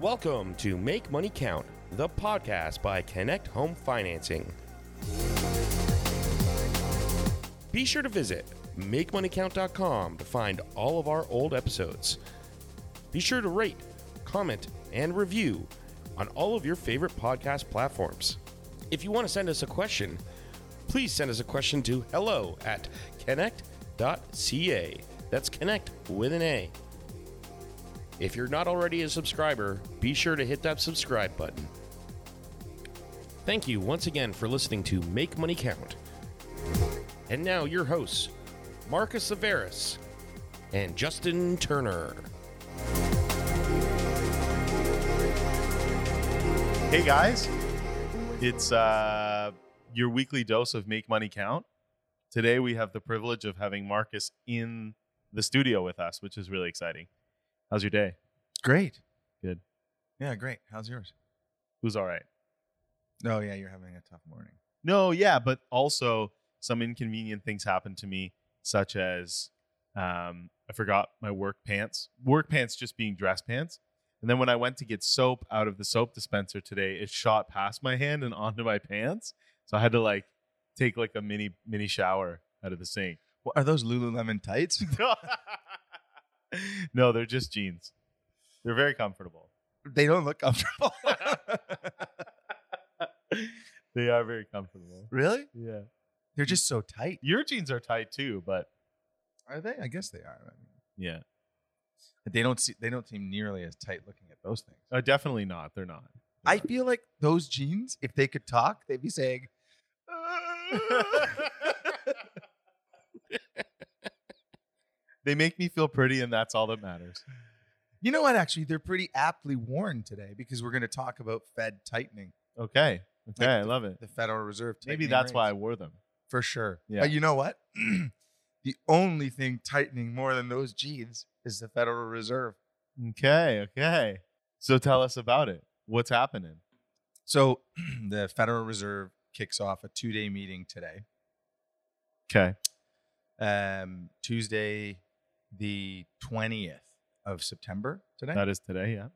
Welcome to Make Money Count, the podcast by Connect Home Financing. Be sure to visit MakeMoneyCount.com to find all of our old episodes. Be sure to rate, comment, and review on all of your favorite podcast platforms. If you want to send us a question, please send us a question to hello@connect.ca. That's Connect with an A. If you're not already a subscriber, be sure to hit that subscribe button. Thank you once again for listening to Make Money Count. And now your hosts, Marcus Averis and Justin Turner. Hey guys, it's your weekly dose of Make Money Count. Today we have the privilege of having Marcus in the studio with us, which is really exciting. How's your day? Great. Good. Yeah, great. How's yours? It was all right. Oh yeah, you're having a tough morning. No, yeah, but also some inconvenient things happened to me, such as I forgot my work pants. Work pants just being dress pants. And then when I went to get soap out of the soap dispenser today, it shot past my hand and onto my pants. So I had to take a mini shower out of the sink. What, are those Lululemon tights? No, they're just jeans. They're very comfortable. They don't look comfortable. They are very comfortable. Really? Yeah. They're just so tight. Your jeans are tight too, but are they? I guess they are. I mean, yeah. They don't seem nearly as tight looking at those things. Definitely not. They're not. They're I feel like those jeans, if they could talk, they'd be saying. They make me feel pretty, and that's all that matters. You know what? Actually, they're pretty aptly worn today because we're going to talk about Fed tightening. Okay, I love it. The Federal Reserve tightening. Maybe that's why I wore them. For sure. Yeah. But you know what? The only thing tightening more than those jeans is the Federal Reserve. Okay. So tell us about it. What's happening? So the Federal Reserve kicks off a two-day meeting today. Okay. Tuesday, the 20th of September today. That is today, yeah.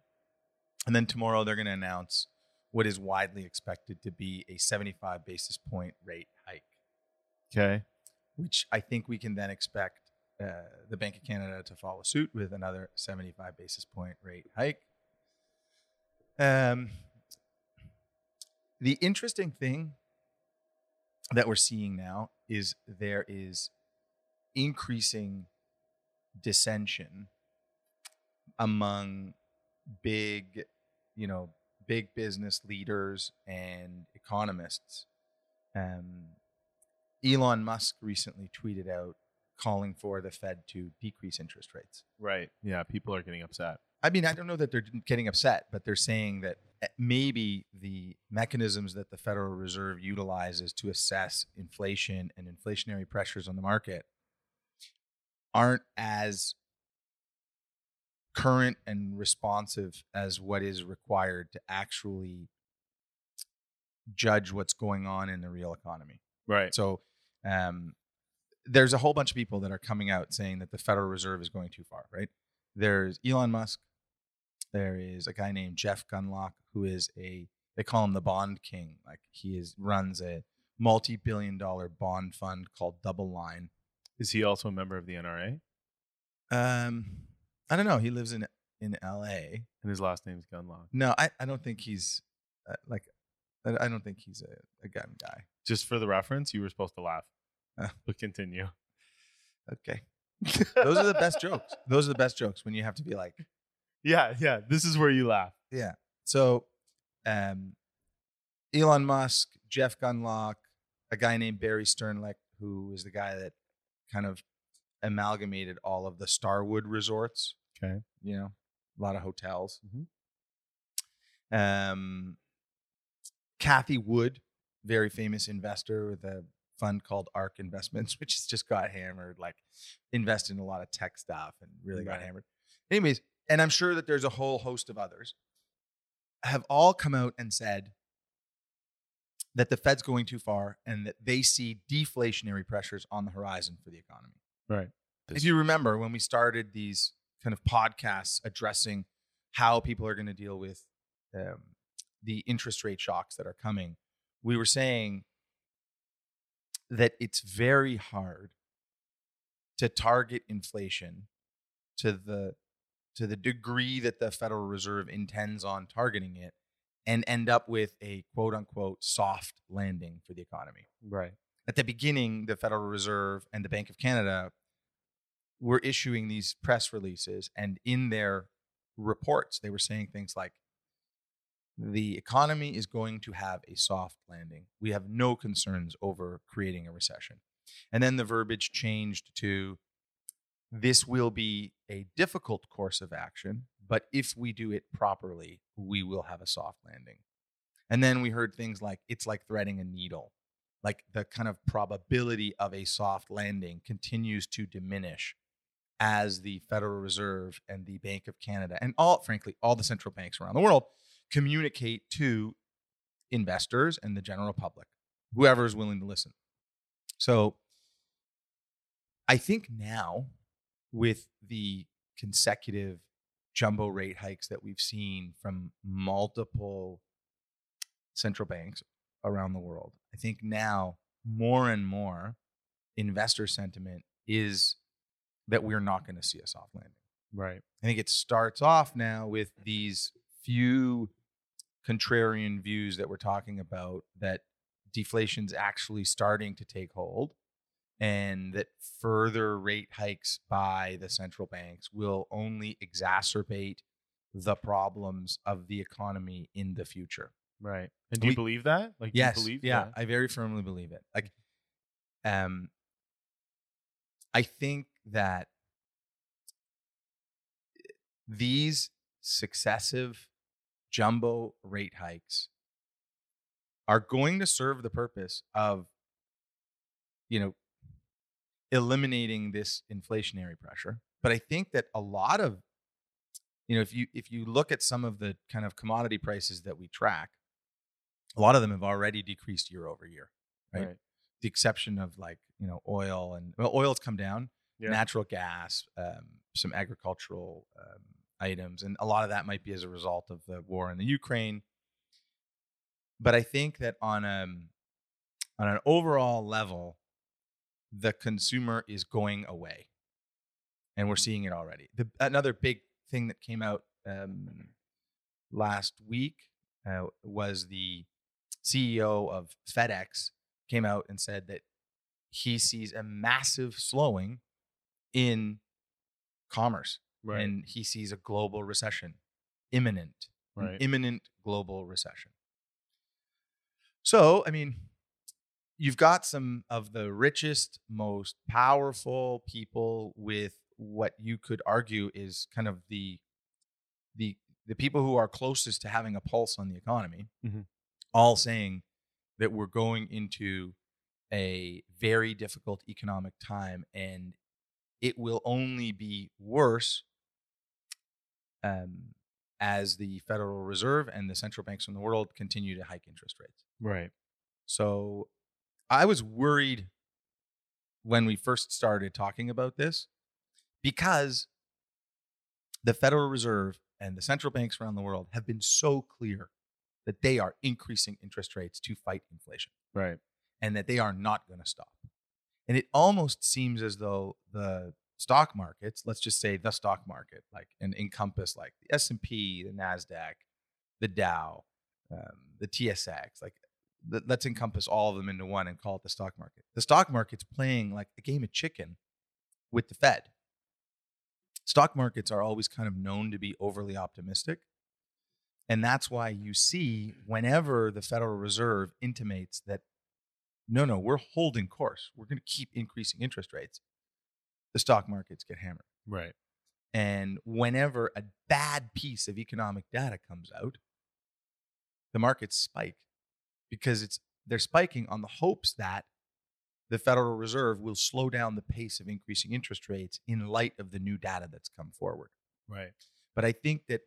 And then tomorrow they're going to announce what is widely expected to be a 75 basis point rate hike. Okay. Which I think we can then expect the Bank of Canada to follow suit with another 75 basis point rate hike. The interesting thing that we're seeing now is there is increasing dissension among big business leaders and economists. Elon Musk recently tweeted out calling for the Fed to decrease interest rates. Right. Yeah. People are getting upset. I mean, I don't know that they're getting upset, but they're saying that maybe the mechanisms that the Federal Reserve utilizes to assess inflation and inflationary pressures on the market aren't as current and responsive as what is required to actually judge what's going on in the real economy. Right. So there's a whole bunch of people that are coming out saying that the Federal Reserve is going too far, right? There's Elon Musk. There is a guy named Jeff Gundlach, who is they call him the bond king. He runs a multi-billion-dollar bond fund called DoubleLine. Is he also a member of the NRA? I don't know. He lives in L.A. And his last name is Gundlach. No, I don't think he's I don't think he's a gun guy. Just for the reference, you were supposed to laugh. But continue. Okay. Those are the best jokes. Those are the best jokes when you have to be like. Yeah. This is where you laugh. Yeah. So Elon Musk, Jeff Gundlach, a guy named Barry Sternlich, who is the guy that kind of amalgamated all of the Starwood resorts. Okay. You know, a lot of hotels. Mm-hmm. Kathy Wood, very famous investor with a fund called Arc Investments, which has just got hammered, invested in a lot of tech stuff and really got hammered. Anyways, and I'm sure that there's a whole host of others, have all come out and said that the Fed's going too far and that they see deflationary pressures on the horizon for the economy. Right. If you remember when we started these kind of podcasts addressing how people are going to deal with the interest rate shocks that are coming, we were saying that it's very hard to target inflation to the degree that the Federal Reserve intends on targeting it and end up with a quote-unquote soft landing for the economy. Right. At the beginning, the Federal Reserve and the Bank of Canada were issuing these press releases, and in their reports, they were saying things like, the economy is going to have a soft landing. We have no concerns over creating a recession. And then the verbiage changed to, this will be a difficult course of action, but if we do it properly, we will have a soft landing. And then we heard things like, it's like threading a needle. Like the kind of probability of a soft landing continues to diminish as the Federal Reserve and the Bank of Canada and all the central banks around the world communicate to investors and the general public, whoever is willing to listen. So I think now, with the consecutive jumbo rate hikes that we've seen from multiple central banks around the world, I think now more and more investor sentiment is that we're not going to see a soft landing. Right. I think it starts off now with these few contrarian views that we're talking about, that deflation's actually starting to take hold and that further rate hikes by the central banks will only exacerbate the problems of the economy in the future. Right. And do you believe that? Like, yes. Do you believe that? I very firmly believe it. Like, I think that these successive jumbo rate hikes are going to serve the purpose of, eliminating this inflationary pressure. But I think that a lot of, if you look at some of the kind of commodity prices that we track, a lot of them have already decreased year over year, right? Right. The exception of oil, and oil's come down, yeah. Natural gas, some agricultural items. And a lot of that might be as a result of the war in the Ukraine. But I think that on an overall level, the consumer is going away, and we're seeing it already. Another big thing that came out last week was the CEO of FedEx came out and said that he sees a massive slowing in commerce, right. And he sees a global recession, imminent, right. An imminent global recession. So, you've got some of the richest, most powerful people with what you could argue is kind of the people who are closest to having a pulse on the economy, mm-hmm. all saying that we're going into a very difficult economic time and it will only be worse as the Federal Reserve and the central banks in the world continue to hike interest rates. Right. So I was worried when we first started talking about this, because the Federal Reserve and the central banks around the world have been so clear that they are increasing interest rates to fight inflation. Right. And that they are not going to stop. And it almost seems as though the stock markets, let's just say the stock market, and encompass the S&P, the NASDAQ, the Dow, the TSX, let's encompass all of them into one and call it the stock market. The stock market's playing like a game of chicken with the Fed. Stock markets are always kind of known to be overly optimistic. And that's why you see whenever the Federal Reserve intimates that, no, we're holding course, we're going to keep increasing interest rates, the stock markets get hammered. Right. And whenever a bad piece of economic data comes out, the markets spike. Because they're spiking on the hopes that the Federal Reserve will slow down the pace of increasing interest rates in light of the new data that's come forward. Right. But I think that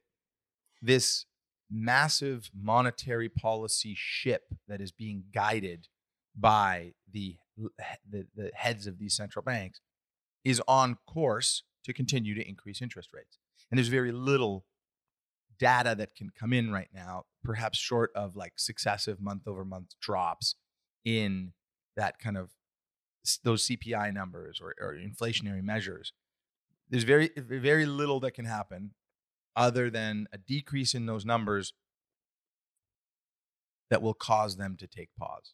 this massive monetary policy ship that is being guided by the heads of these central banks is on course to continue to increase interest rates. And there's very little data that can come in right now, perhaps short of like successive month over month drops in that kind of those CPI numbers or inflationary measures, there's very, very little that can happen other than a decrease in those numbers that will cause them to take pause.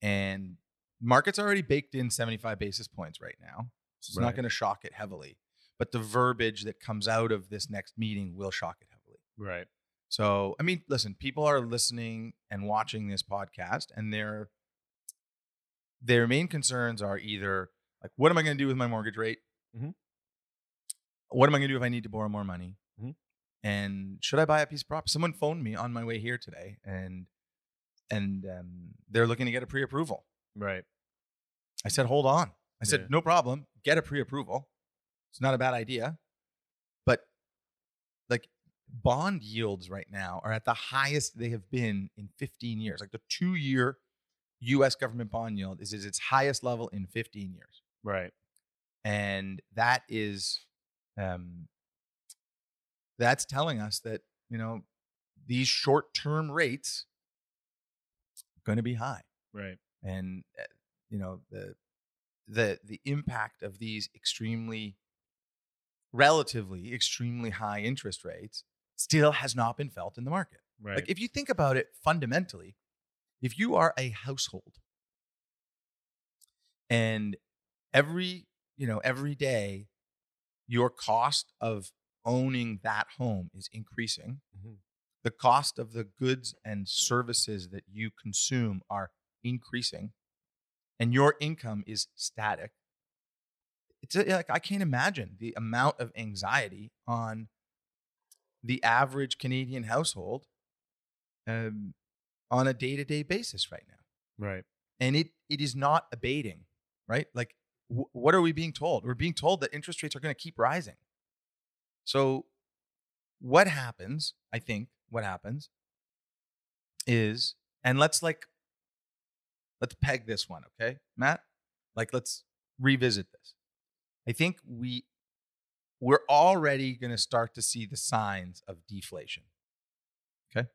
And markets already baked in 75 basis points right now. So it's not going to shock it heavily. But the verbiage that comes out of this next meeting will shock it heavily. Right. So, I mean, listen, people are listening and watching this podcast, and their main concerns are either like, what am I going to do with my mortgage rate? Mm-hmm. What am I going to do if I need to borrow more money? Mm-hmm. And should I buy a piece of property? Someone phoned me on my way here today, and they're looking to get a pre-approval. Right. I said, hold on. I said, no problem. Get a pre-approval. It's not a bad idea. But like bond yields right now are at the highest they have been in 15 years. Like the 2-year U.S. government bond yield is at its highest level in 15 years. Right. And that is... that's telling us that, you know, these short-term rates are going to be high. Right. And, you know, the impact of these relatively extremely high interest rates still has not been felt in the market. Right. Like, if you think about it fundamentally, if you are a household and every day your cost of owning that home is increasing. Mm-hmm. The cost of the goods and services that you consume are increasing, and your income is static. It's like, I can't imagine the amount of anxiety on the average Canadian household on a day-to-day basis right now. Right. And it is not abating, right? Like, what are we being told? We're being told that interest rates are going to keep rising. So what happens, I think what happens is, and let's peg this one, okay, Matt? Like, let's revisit this. I think we're already going to start to see the signs of deflation, okay?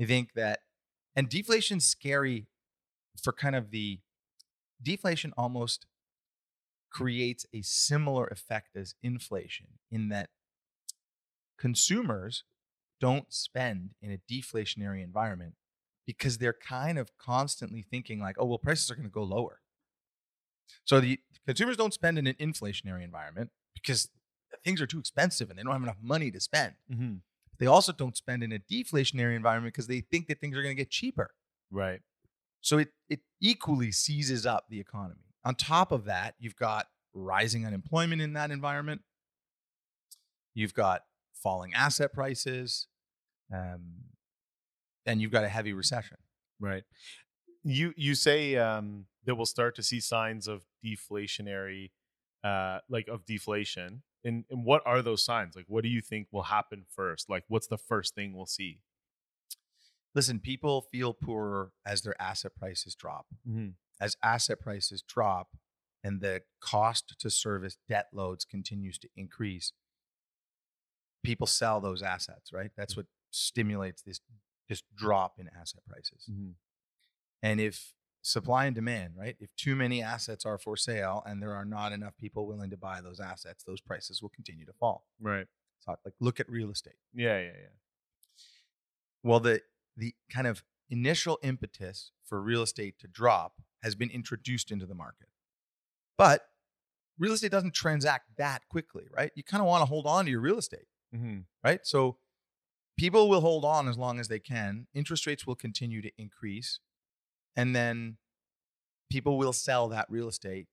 I think that, and deflation's scary for kind of deflation almost creates a similar effect as inflation in that consumers don't spend in a deflationary environment because they're kind of constantly thinking like, oh, well, prices are going to go lower. So the consumers don't spend in an inflationary environment because things are too expensive and they don't have enough money to spend. Mm-hmm. They also don't spend in a deflationary environment because they think that things are going to get cheaper. Right. So it equally seizes up the economy. On top of that, you've got rising unemployment in that environment. You've got falling asset prices, and you've got a heavy recession. Right. You say that we'll start to see signs of deflationary, of deflation. And what are those signs? Like, what do you think will happen first? Like, what's the first thing we'll see? Listen, people feel poorer as their asset prices drop. Mm-hmm. As asset prices drop and the cost to service debt loads continues to increase, people sell those assets, right? That's what stimulates this drop in asset prices. Mm-hmm. And if supply and demand, right? If too many assets are for sale and there are not enough people willing to buy those assets, those prices will continue to fall. Right. So, like, look at real estate. Yeah. Well, the kind of initial impetus for real estate to drop has been introduced into the market. But real estate doesn't transact that quickly, right? You kind of want to hold on to your real estate, mm-hmm. right? So people will hold on as long as they can. Interest rates will continue to increase. And then people will sell that real estate.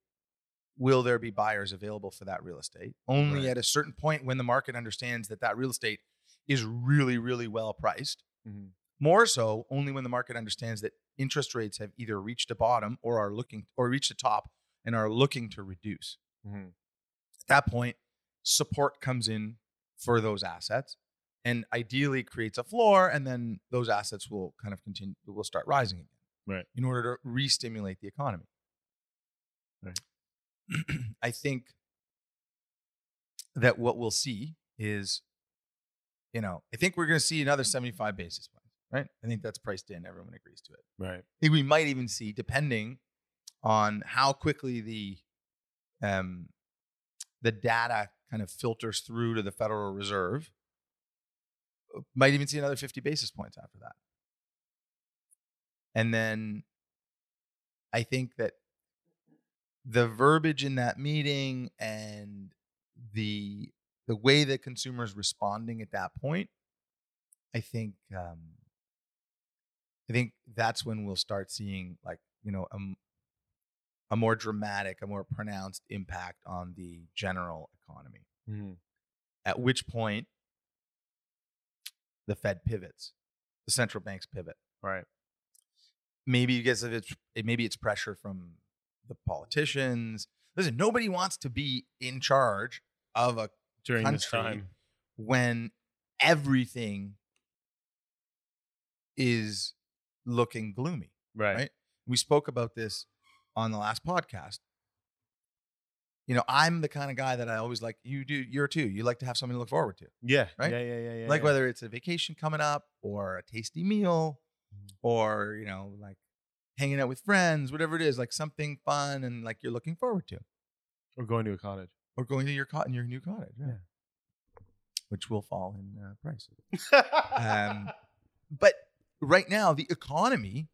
Will there be buyers available for that real estate? Only right. at a certain point when the market understands that real estate is really, really well priced. Mm-hmm. More so only when the market understands that interest rates have either reached a bottom or are looking, or reached a top and are looking to reduce. Mm-hmm. At that point, support comes in for those assets and ideally creates a floor, and then those assets will kind of will start rising again. Right. In order to re-stimulate the economy. Right. I think that what we'll see is you know, I think we're going to see another 75 basis points, right? I think that's priced in. Everyone agrees to it. Right. I think we might even see, depending on how quickly the data kind of filters through to the Federal Reserve, might even see another 50 basis points after that. And then I think that the verbiage in that meeting and the way that consumers responding at that point, I think that's when we'll start seeing, like, you know, a more dramatic, a more pronounced impact on the general economy. Mm-hmm. At which point, the Fed pivots, the central banks pivot. Right. Maybe because of maybe it's pressure from the politicians. Listen, nobody wants to be in charge of a during this time when everything is looking gloomy. Right. We spoke about this on the last podcast. You know, I'm the kind of guy that I always like, you like to have something to look forward to. Yeah. Right. Yeah. Like whether it's a vacation coming up or a tasty meal or, you know, like hanging out with friends, whatever it is, like something fun and like you're looking forward to. Or going to a cottage. Or going to your new cottage, yeah. Which will fall in price. But right now, the economy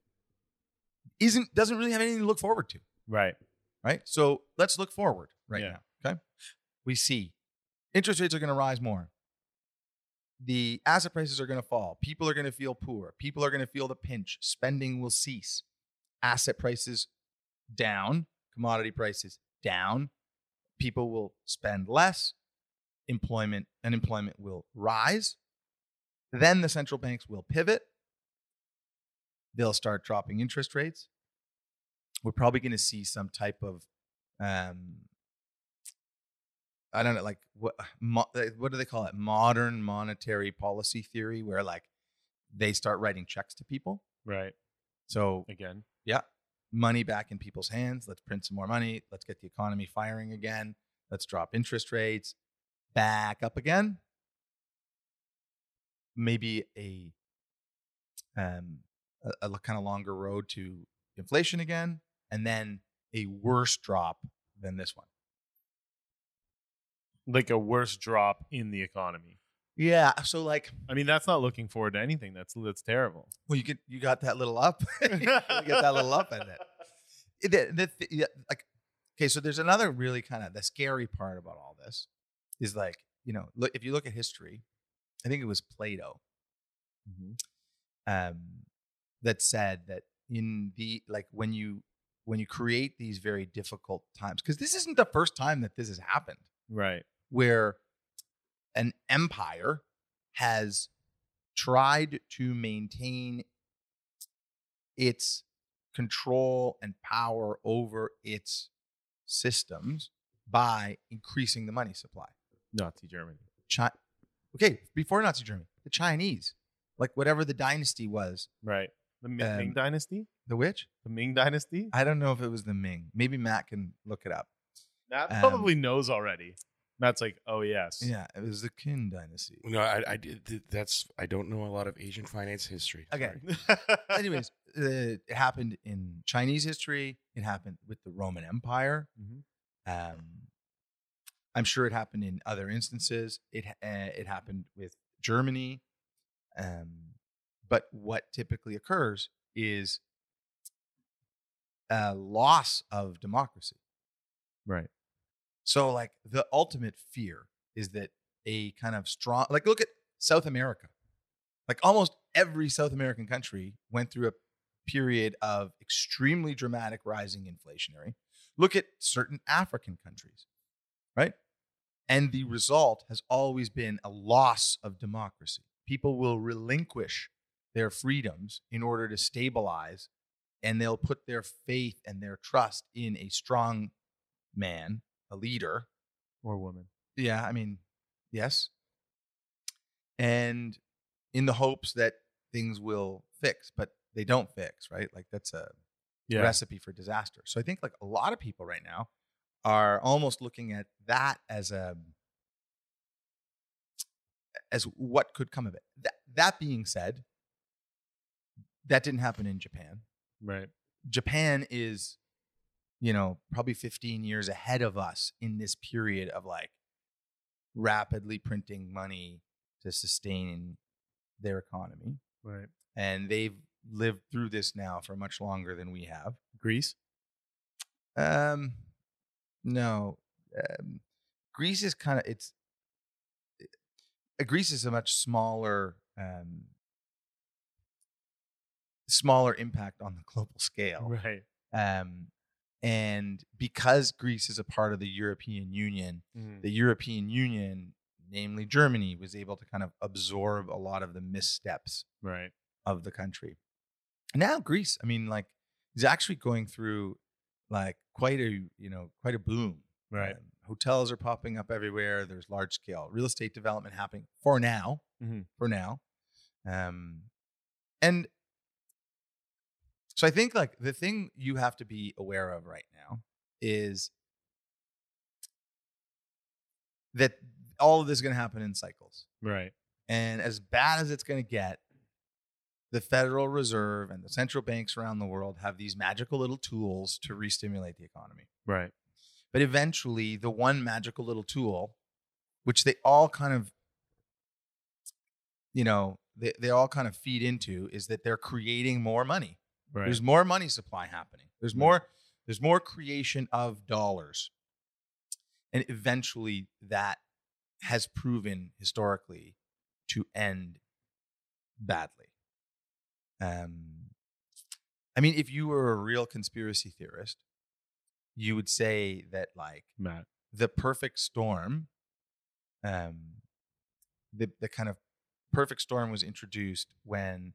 doesn't really have anything to look forward to. Right. So let's look forward now. Okay. We see interest rates are going to rise more. The asset prices are going to fall. People are going to feel poor. People are going to feel the pinch. Spending will cease. Asset prices down. Commodity prices down. People will spend less. Unemployment will rise. Then the central banks will pivot. They'll start dropping interest rates. We're probably going to see some type of, I don't know, like what do they call it? Modern monetary policy theory, where like they start writing checks to people. Right. So again, yeah. Money back in people's hands. Let's print some more money. Let's get the economy firing again. Let's drop interest rates back up again. Maybe a kind of longer road to inflation again, and then a worse drop than this one. Like a worse drop in the economy. Yeah, so like, I mean, that's not looking forward to anything. That's terrible. Well, you got that little up. You get that little up in it. Okay, so there's another really kind of the scary part about all this is, like, you know, look, if you look at history, I think it was Plato, that said that in the like when you create these very difficult times, because this isn't the first time that this has happened, right? Where an empire has tried to maintain its control and power over its systems by increasing the money supply. Nazi Germany. Okay, before Nazi Germany, the Chinese, like whatever the dynasty was. Right. The Ming Dynasty? The which? The Ming Dynasty? I don't know if it was the Ming. Maybe Matt can look it up. Matt probably knows already. Matt's like, oh yes, yeah, it was the Qin Dynasty. No, I did. I don't know a lot of Asian finance history. Okay. Anyways, it happened in Chinese history. It happened with the Roman Empire. Mm-hmm. I'm sure it happened in other instances. It happened with Germany. But what typically occurs is a loss of democracy. Right. So, like, the ultimate fear is that a kind of strong, like, look at South America. Like, almost every South American country went through a period of extremely dramatic rising inflationary. Look at certain African countries, right? And the result has always been a loss of democracy. People will relinquish their freedoms in order to stabilize, and they'll put their faith and their trust in a strong man, a leader or woman. Yeah, I mean, yes. And in the hopes that things will fix, but they don't fix, right? Like that's a recipe for disaster. So I think like a lot of people right now are almost looking at that as as what could come of it. That being said, that didn't happen in Japan. Right. Japan is, you know, probably 15 years ahead of us in this period of like rapidly printing money to sustain their economy. Right. And they've lived through this now for much longer than we have. Greece? No. Greece is kind of, Greece is a much smaller impact on the global scale. Right. And because Greece is a part of the European Union, mm-hmm. the European Union, namely Germany, was able to kind of absorb a lot of the missteps right. of the country. Now Greece, I mean, like, is actually going through like quite a boom. Right. Hotels are popping up everywhere. There's large scale real estate development happening for now. Mm-hmm. For now. And so I think like the thing you have to be aware of right now is that all of this is going to happen in cycles. Right. And as bad as it's going to get, the Federal Reserve and the central banks around the world have these magical little tools to re-stimulate the economy. Right. But eventually, the one magical little tool, which they all kind of, you know, they all kind of feed into, is that they're creating more money. Right. There's more money supply happening. There's more. There's more creation of dollars, and eventually that has proven historically to end badly. I mean, if you were a real conspiracy theorist, you would say that like Matt. The perfect storm, the kind of perfect storm was introduced when,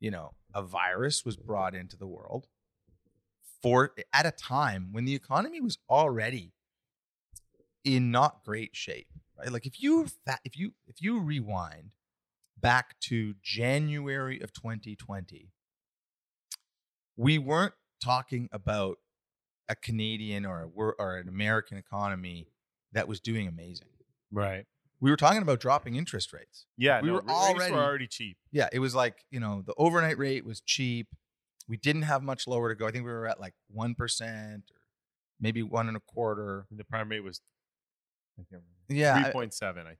you know, a virus was brought into the world at a time when the economy was already in not great shape. Right? Like if you rewind back to January of 2020, we weren't talking about a Canadian or an American economy that was doing amazing. Right. We were talking about dropping interest rates. Yeah. Rates were already cheap. Yeah. It was like, you know, the overnight rate was cheap. We didn't have much lower to go. I think we were at like 1% or maybe 1.25%. The prime rate was 3.7, I think.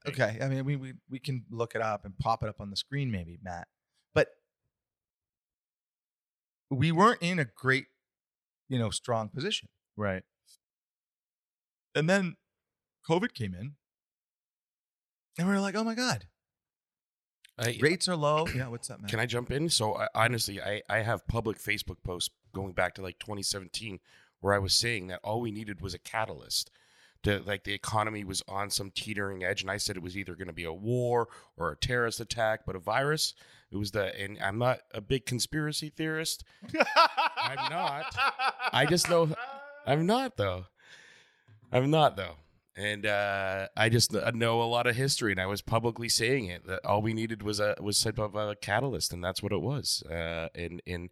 Okay. I mean, we can look it up and pop it up on the screen maybe, Matt. But we weren't in a great, you know, strong position. Right. And then COVID came in. And we were like, oh, my God. Rates are low. Yeah, what's up, man? Can I jump in? So, I honestly have public Facebook posts going back to, like, 2017 where I was saying that all we needed was a catalyst. Like, the economy was on some teetering edge, and I said it was either going to be a war or a terrorist attack, but a virus. It was and I'm not a big conspiracy theorist. I'm not. I just know I'm not, though. And I just know a lot of history, and I was publicly saying it that all we needed was a type of a catalyst, and that's what it was. And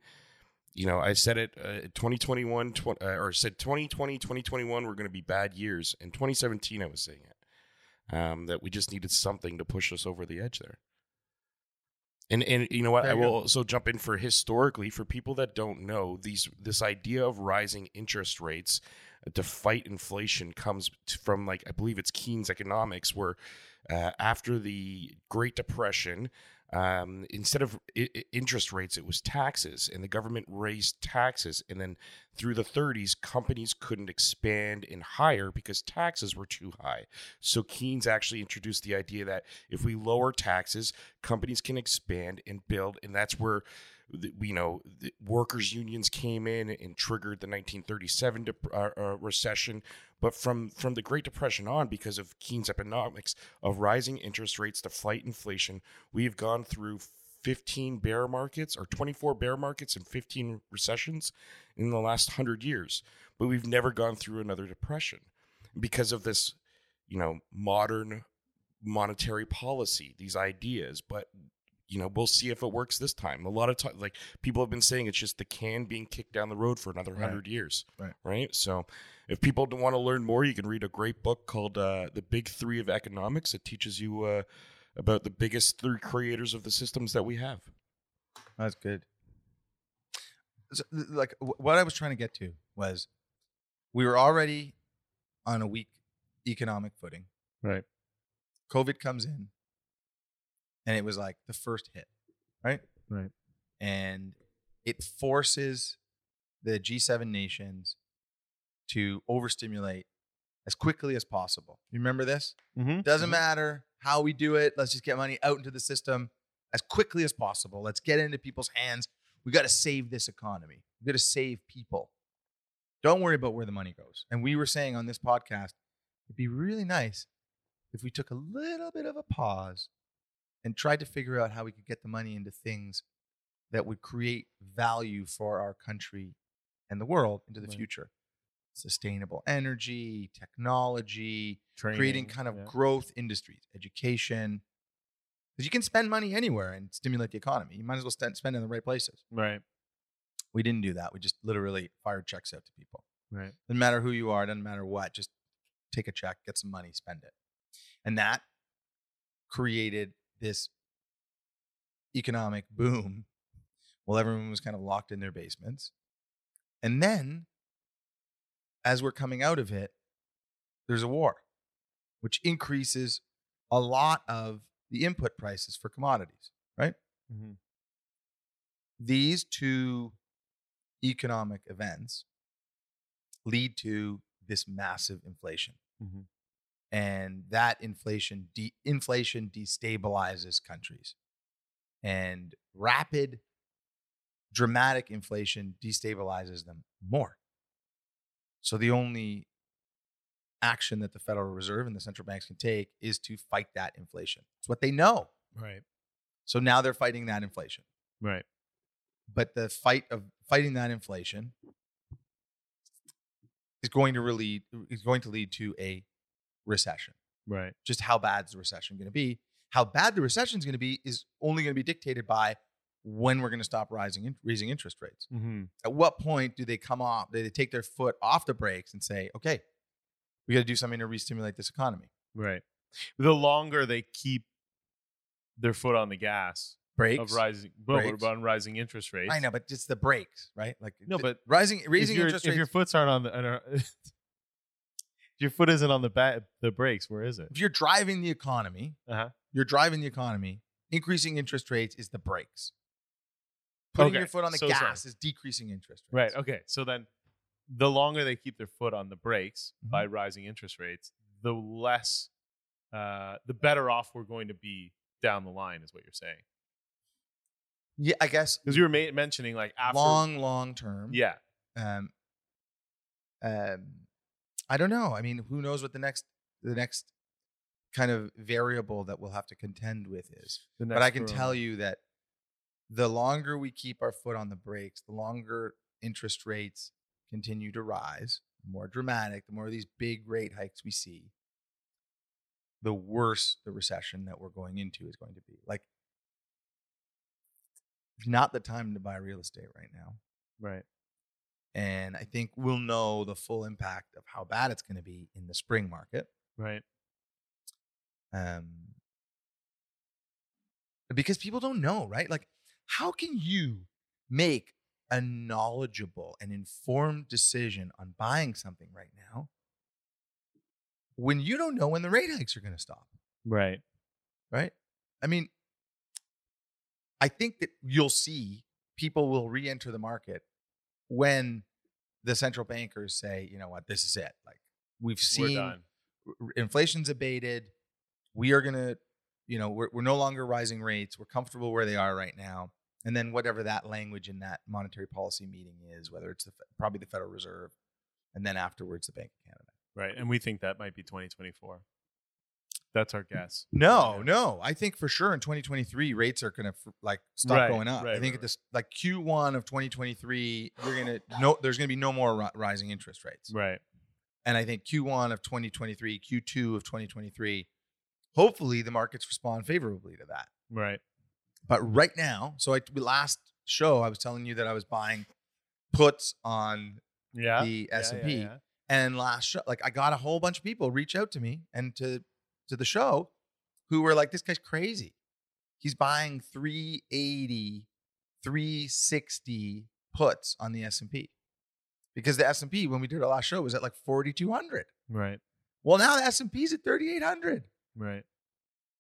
you know, I said it 2020, 2021 were going to be bad years. In 2017, I was saying it that we just needed something to push us over the edge there. And you know what? I will also jump in for historically for people that don't know this idea of rising interest rates to fight inflation comes from, like, I believe it's Keyn's economics, where after the Great Depression, instead of interest rates, it was taxes, and the government raised taxes. And then through the 30s, companies couldn't expand and hire because taxes were too high. So Keynes actually introduced the idea that if we lower taxes, companies can expand and build, and that's where the workers' unions came in and triggered the 1937 recession. But from the Great Depression on, because of Keynes' economics of rising interest rates to fight inflation, we have gone through 15 bear markets or 24 bear markets and 15 recessions in the last 100 years. But we've never gone through another depression because of this, you know, modern monetary policy, these ideas. But you know, we'll see if it works this time. A lot of time, like, people have been saying it's just the can being kicked down the road for another 100 years. Right. Right. So if people don't want to learn more, you can read a great book called The Big Three of Economics. It teaches you about the biggest three creators of the systems that we have. That's good. So, like, what I was trying to get to was we were already on a weak economic footing. Right. COVID comes in, and it was like the first hit, right? Right. And it forces the G7 nations to overstimulate as quickly as possible. You remember this? Mm-hmm. Doesn't matter how we do it. Let's just get money out into the system as quickly as possible. Let's get it into people's hands. We got to save this economy. We got to save people. Don't worry about where the money goes. And we were saying on this podcast, it'd be really nice if we took a little bit of a pause and tried to figure out how we could get the money into things that would create value for our country and the world into the future. Sustainable energy, technology, training, creating kind of growth industries, education. Because you can spend money anywhere and stimulate the economy. You might as well spend it in the right places. Right. We didn't do that. We just literally fired checks out to people. Right. Doesn't matter who you are. Doesn't matter what. Just take a check, get some money, spend it. And that created this economic boom while everyone was kind of locked in their basements. And then, as we're coming out of it, there's a war, which increases a lot of the input prices for commodities, right? Mm-hmm. These two economic events lead to this massive inflation. Mm-hmm. And that inflation destabilizes countries. And rapid, dramatic inflation destabilizes them more. So the only action that the Federal Reserve and the central banks can take is to fight that inflation. It's what they know. Right. So now they're fighting that inflation. Right. But the fight of fighting that inflation is going to really lead to a recession. Right. Just how bad is the recession going to be? How bad the recession is going to be is only going to be dictated by when we're going to stop raising interest rates. Mm-hmm. At what point do they come off? Do they take their foot off the brakes and say, okay, we got to do something to re-stimulate this economy? Right. The longer they keep their foot on the gas on rising interest rates. I know, but it's the brakes, right? Like, no, but raising interest rates. If your foot's aren't on your foot isn't on the brakes, where is it? If you're driving the economy, increasing interest rates is the brakes. Putting your foot on the gas is decreasing interest rates. Right. Okay. So then the longer they keep their foot on the brakes by rising interest rates, the less, the better off we're going to be down the line, is what you're saying. Yeah, I guess. Because you were mentioning like after long term. Yeah. I don't know. I mean, who knows what the next kind of variable that we'll have to contend with is. But I can tell you that the longer we keep our foot on the brakes, the longer interest rates continue to rise, the more dramatic, the more of these big rate hikes we see, the worse the recession that we're going into is going to be. Like, not the time to buy real estate right now. Right. And I think we'll know the full impact of how bad it's going to be in the spring market. Right. Because people don't know, right? Like, how can you make a knowledgeable and informed decision on buying something right now when you don't know when the rate hikes are going to stop? Right. Right? I mean, I think that you'll see people will re-enter the market when the central bankers say, you know what, this is it. Like, we've seen inflation's abated. We are going to, you know, we're no longer rising rates. We're comfortable where they are right now. And then whatever that language in that monetary policy meeting is, whether it's probably the Federal Reserve, and then afterwards the Bank of Canada. Right. And we think that might be 2024. That's our guess. No. I think for sure in 2023, rates are going to stop going up. Right, I think at this Q1 of 2023, there's going to be no more rising interest rates. Right. And I think Q1 of 2023, Q2 of 2023, hopefully the markets respond favorably to that. Right. But right now, so last show I was telling you that I was buying puts on the S&P. Yeah. And last show, I got a whole bunch of people reach out to me and to the show who were like, this guy's crazy. He's buying 380, 360 puts on the S&P. Because the S&P, when we did our last show, was at like 4,200. Right. Well, now the S&P's at 3,800. Right.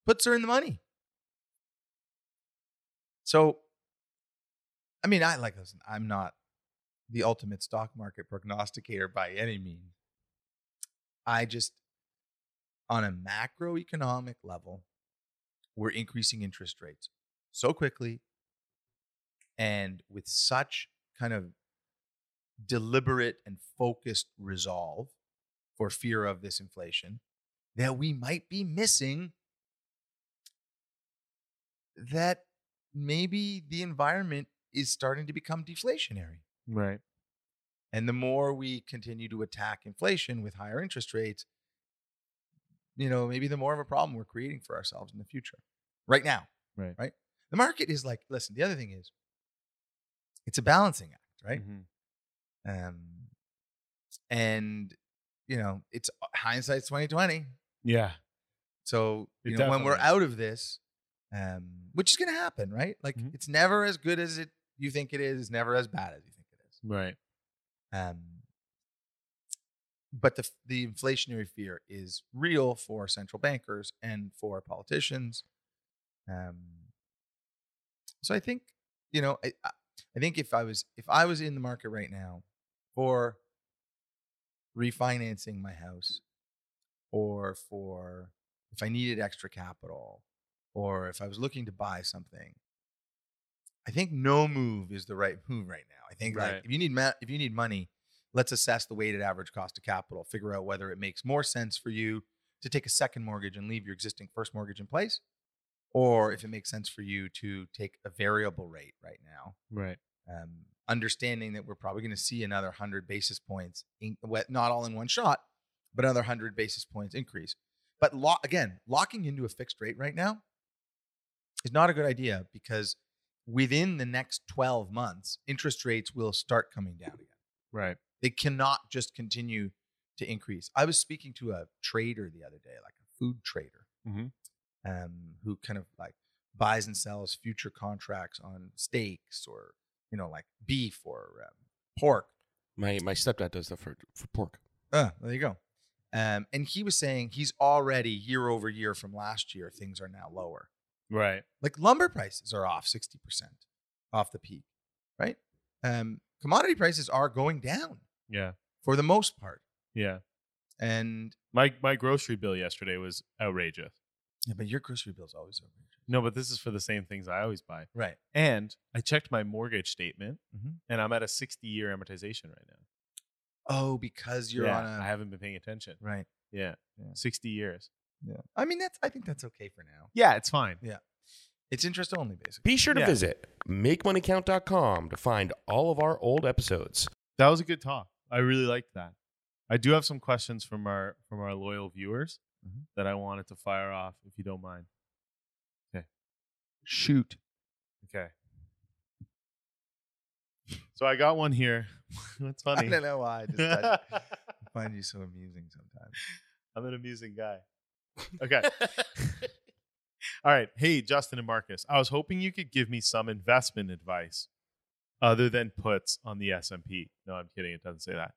Puts are in the money. So, I mean, I like, listen, I'm not the ultimate stock market prognosticator by any means. I just, on a macroeconomic level, we're increasing interest rates so quickly and with such kind of deliberate and focused resolve for fear of this inflation that we might be missing that maybe the environment is starting to become deflationary. Right. And the more we continue to attack inflation with higher interest rates, you know, maybe the more of a problem we're creating for ourselves in the future. Right now. Right. Right. The market is like, listen, the other thing is it's a balancing act, right? Mm-hmm. And, you know, it's hindsight's 2020. Yeah. So, you know, when we're out of this, which is going to happen, right? Like, mm-hmm. It's never as good as you think it is. It's never as bad as you think it is. Right. But the inflationary fear is real for central bankers and for politicians. So I think, you know, I think if I was in the market right now for refinancing my house, or for if I needed extra capital, or if I was looking to buy something, I think no move is the right move right now. I think right. Like if you need money, let's assess the weighted average cost of capital, figure out whether it makes more sense for you to take a second mortgage and leave your existing first mortgage in place, or if it makes sense for you to take a variable rate right now. Right. Understanding that we're probably going to see another 100 basis points, not all in one shot, but another 100 basis points increase. But again, locking into a fixed rate right now is not a good idea, because within the next 12 months, interest rates will start coming down again. Right. They cannot just continue to increase. I was speaking to a trader the other day, like a food trader, mm-hmm. Who kind of like buys and sells future contracts on steaks or, you know, like beef or pork. My stepdad does that for pork. There you go. And he was saying he's already year over year from last year, things are now lower. Right. Like lumber prices are off 60% off the peak, right? Commodity prices are going down. Yeah. For the most part. Yeah. And my grocery bill yesterday was outrageous. Yeah, but your grocery bill is always outrageous. No, but this is for the same things I always buy. Right. And I checked my mortgage statement, mm-hmm. and I'm at a 60-year amortization right now. Oh, because you're on I haven't been paying attention. Right. Yeah. 60 years. Yeah. I mean, I think that's okay for now. Yeah, it's fine. Yeah. It's interest only, basically. Be sure to visit MakeMoneyCount.com to find all of our old episodes. That was a good talk. I really liked that. I do have some questions from our loyal viewers, mm-hmm. that I wanted to fire off, if you don't mind. Okay. Shoot. Okay. So I got one here. That's funny. I don't know why. I find you so amusing sometimes. I'm an amusing guy. Okay. All right. Hey, Justin and Marcus, I was hoping you could give me some investment advice other than puts on the S&P. No, I'm kidding. It doesn't say that.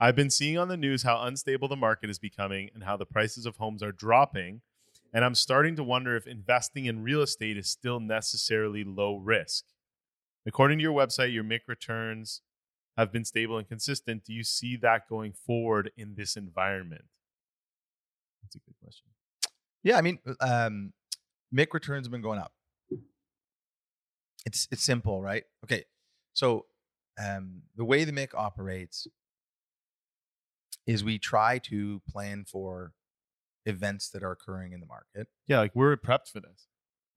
I've been seeing on the news how unstable the market is becoming and how the prices of homes are dropping. And I'm starting to wonder if investing in real estate is still necessarily low risk. According to your website, your MIC returns have been stable and consistent. Do you see that going forward in this environment? That's a good question. Yeah, I mean, MIC returns have been going up. It's simple, right? Okay, so the way the MIC operates is we try to plan for events that are occurring in the market. Yeah, like we're prepped for this.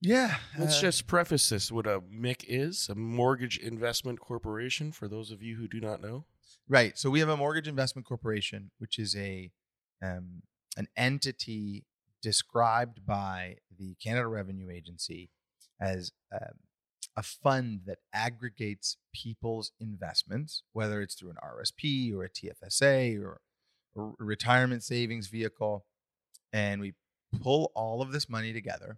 Yeah. Let's just preface this. What a MIC is, a mortgage investment corporation, for those of you who do not know. Right. So we have a mortgage investment corporation, which is a an entity described by the Canada Revenue Agency as a fund that aggregates people's investments, whether it's through an RSP or a TFSA or a retirement savings vehicle. And we pull all of this money together,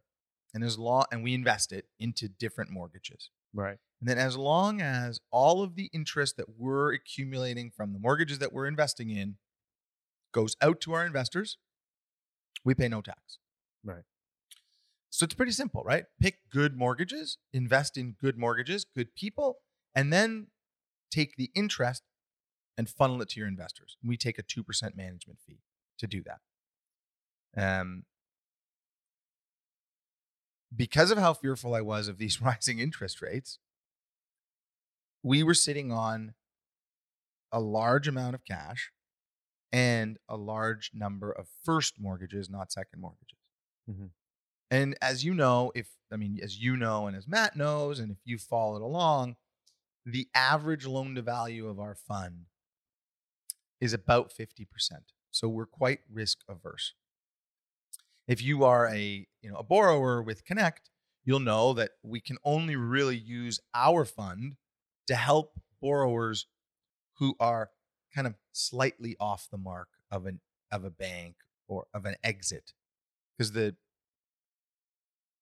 and there's law, and we invest it into different mortgages. Right. And then as long as all of the interest that we're accumulating from the mortgages that we're investing in goes out to our investors, we pay no tax. Right. So it's pretty simple, right? Pick good mortgages, invest in good mortgages, good people, and then take the interest and funnel it to your investors. We take a 2% management fee to do that. Because of how fearful I was of these rising interest rates, we were sitting on a large amount of cash and a large number of first mortgages, not second mortgages. Mm-hmm. And as you know, as you know, and as Matt knows, and if you followed along, the average loan to value of our fund is about 50%. So we're quite risk averse. If you are a borrower with Connect, you'll know that we can only really use our fund to help borrowers who are kind of slightly off the mark of a bank or of an exit, because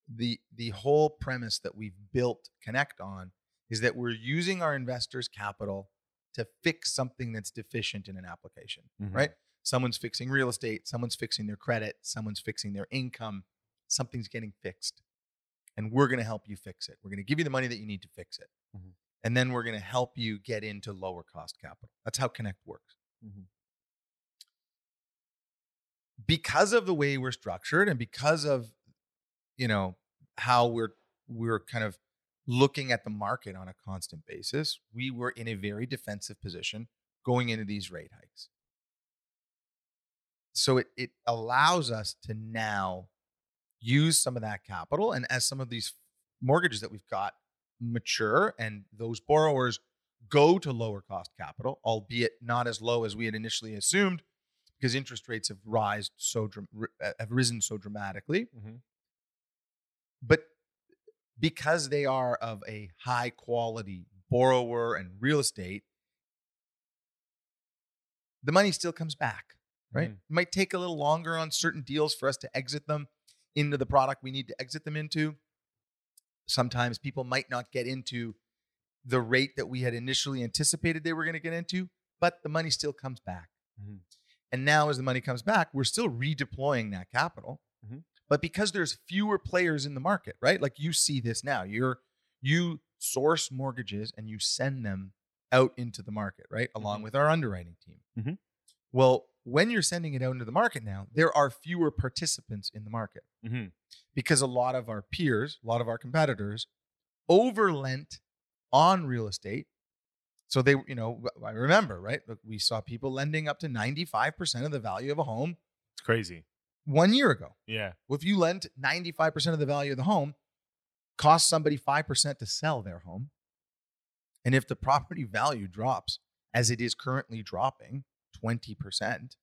the whole premise that we've built Connect on is that we're using our investors' capital to fix something that's deficient in an application, mm-hmm. right? Someone's fixing real estate, someone's fixing their credit, someone's fixing their income, something's getting fixed. And we're going to help you fix it. We're going to give you the money that you need to fix it. Mm-hmm. And then we're going to help you get into lower cost capital. That's how Connect works. Mm-hmm. Because of the way we're structured and because of, how we're kind of looking at the market on a constant basis, we were in a very defensive position going into these rate hikes. So it allows us to now use some of that capital. And as some of these mortgages that we've got mature and those borrowers go to lower cost capital, albeit not as low as we had initially assumed, because interest rates have risen so dramatically. Mm-hmm. But because they are of a high quality borrower and real estate, the money still comes back. Right? Mm. It might take a little longer on certain deals for us to exit them into the product we need to exit them into. Sometimes people might not get into the rate that we had initially anticipated they were going to get into, but the money still comes back. Mm-hmm. And now as the money comes back, we're still redeploying that capital. Mm-hmm. But because there's fewer players in the market, right? Like you see this now, you source mortgages and you send them out into the market, right? Mm-hmm. Along with our underwriting team. Mm-hmm. Well, when you're sending it out into the market now, there are fewer participants in the market mm-hmm. because a lot of our peers, a lot of our competitors overlent on real estate. So they, I remember, right? Look, we saw people lending up to 95% of the value of a home. It's crazy. 1 year ago. Yeah. Well, if you lent 95% of the value of the home, cost somebody 5% to sell their home. And if the property value drops as it is currently dropping, 20%,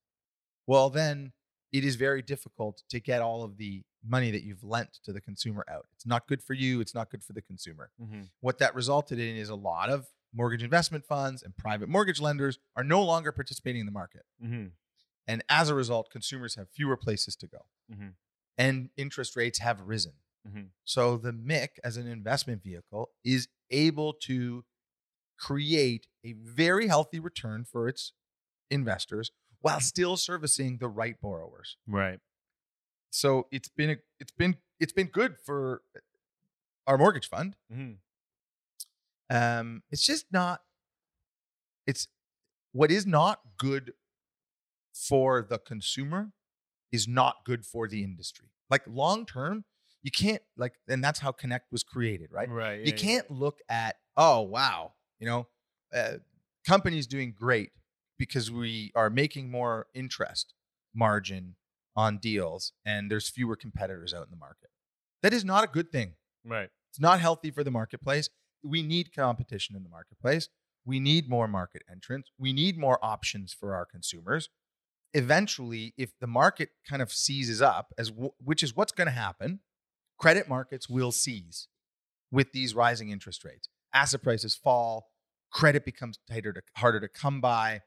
well, then it is very difficult to get all of the money that you've lent to the consumer out. It's not good for you. It's not good for the consumer. Mm-hmm. What that resulted in is a lot of mortgage investment funds and private mortgage lenders are no longer participating in the market. Mm-hmm. And as a result, consumers have fewer places to go. Mm-hmm. And interest rates have risen. Mm-hmm. So the MIC as an investment vehicle is able to create a very healthy return for its investors while still servicing the right borrowers. Right. So it's been good for our mortgage fund. Mm-hmm. It's just not, it's what is not good for the consumer is not good for the industry. Like long term, you can't and that's how Connect was created, right? Right. You can't look at, oh, wow, companies doing great, because we are making more interest margin on deals and there's fewer competitors out in the market. That is not a good thing. Right. It's not healthy for the marketplace. We need competition in the marketplace. We need more market entrants. We need more options for our consumers. Eventually, if the market kind of seizes up, which is what's going to happen, credit markets will seize with these rising interest rates. Asset prices fall. Credit becomes harder to come by.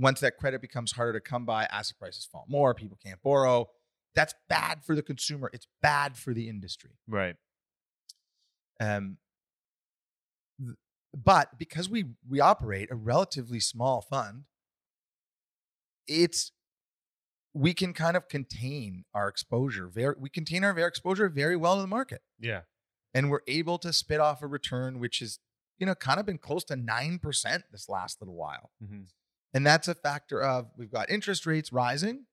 Once that credit becomes harder to come by, asset prices fall more, people can't borrow, That's bad for the consumer. It's bad for the industry. Right. But because we operate a relatively small fund, we can kind of contain our exposure. We contain our exposure very well to the market. Yeah. And we're able to spit off a return, which is, you know, kind of been close to 9% this last little while. Mm-hmm. And that's a factor of we've got interest rates rising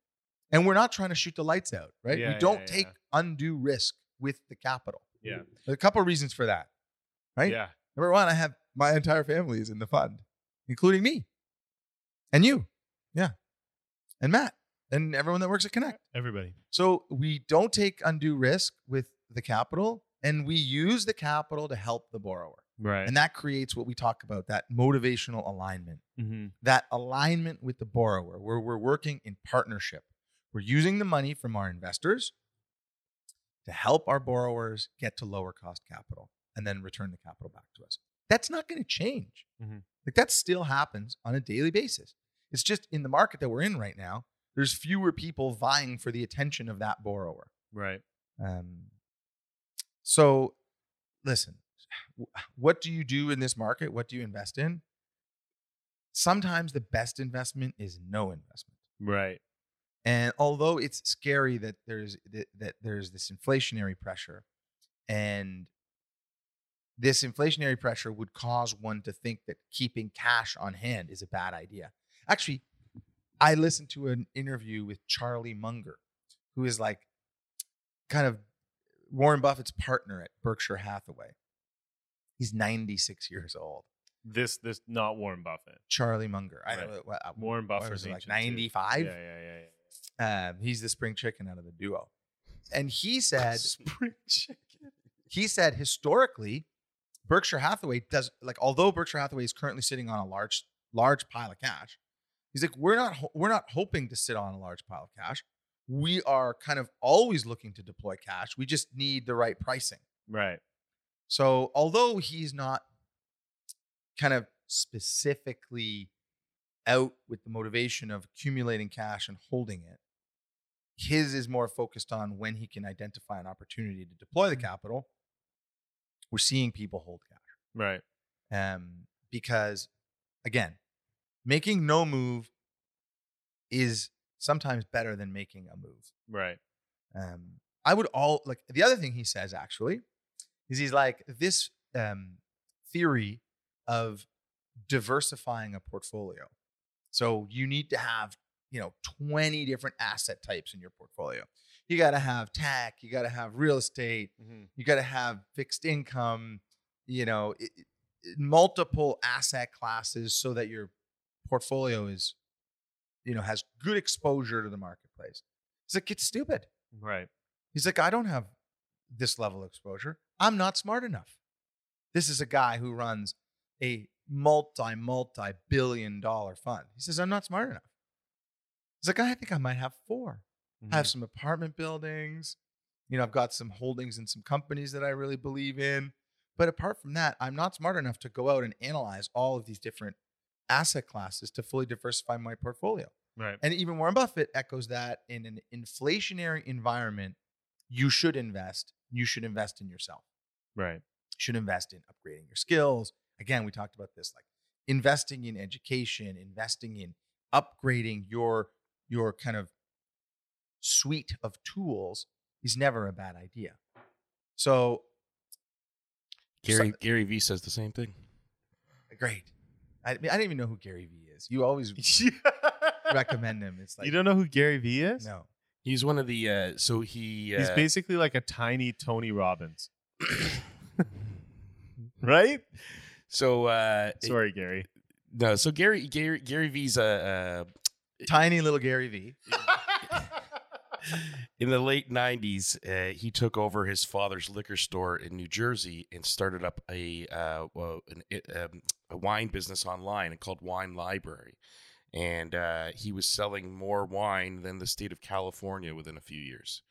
and we're not trying to shoot the lights out, right? Yeah, we don't take undue risk with the capital. Yeah. There's a couple of reasons for that, right? Yeah. Number one, I have my entire family is in the fund, including me and you. Yeah. And Matt and everyone that works at Connect. Everybody. So we don't take undue risk with the capital and we use the capital to help the borrower. Right. And that creates what we talk about, that motivational alignment, mm-hmm. that alignment with the borrower where we're working in partnership. We're using the money from our investors to help our borrowers get to lower cost capital and then return the capital back to us. That's not going to change. Mm-hmm. Like that still happens on a daily basis. It's just in the market that we're in right now, there's fewer people vying for the attention of that borrower. Right. So listen, what do you do in this market? What do you invest in? Sometimes the best investment is no investment. Right. And although it's scary that there's this inflationary pressure, and this inflationary pressure would cause one to think that keeping cash on hand is a bad idea. Actually, I listened to an interview with Charlie Munger, who is like kind of Warren Buffett's partner at Berkshire Hathaway. He's 96 years old. This not Warren Buffett. Charlie Munger. Right. Warren Buffett's like 95. Yeah. He's the spring chicken out of the duo. And he said, spring chicken. He said historically, Berkshire Hathaway does like although Berkshire Hathaway is currently sitting on a large pile of cash, he's like we're not hoping to sit on a large pile of cash. We are kind of always looking to deploy cash. We just need the right pricing. Right. So although he's not kind of specifically out with the motivation of accumulating cash and holding it, his is more focused on when he can identify an opportunity to deploy the capital. We're seeing people hold cash. Right. Because, again, making no move is sometimes better than making a move. Right. The other thing he says, actually, is he's like, this theory of diversifying a portfolio. So you need to have, 20 different asset types in your portfolio. You got to have tech, you got to have real estate, mm-hmm. you got to have fixed income, multiple asset classes so that your portfolio is, has good exposure to the marketplace. He's like, it's stupid. Right. He's like, I don't have this level of exposure. I'm not smart enough. This is a guy who runs a multi-billion dollar fund. He says, I'm not smart enough. He's like, I think I might have four. Mm-hmm. I have some apartment buildings. I've got some holdings in some companies that I really believe in. But apart from that, I'm not smart enough to go out and analyze all of these different asset classes to fully diversify my portfolio. Right. And even Warren Buffett echoes that in an inflationary environment, you should invest. You should invest in yourself. Right. You should invest in upgrading your skills. Again, we talked about this, like investing in education, investing in upgrading your kind of suite of tools is never a bad idea. So Gary Vee says the same thing. Great. I don't even know who Gary Vee is. You always recommend him. It's like, you don't know who Gary Vee is? No. He's one of the he's basically like a tiny Tony Robbins. Right? So sorry, Gary. No, so Gary Vee's a tiny little Gary Vee. In the late 90s, he took over his father's liquor store in New Jersey and started up a wine business online called Wine Library. And he was selling more wine than the state of California within a few years.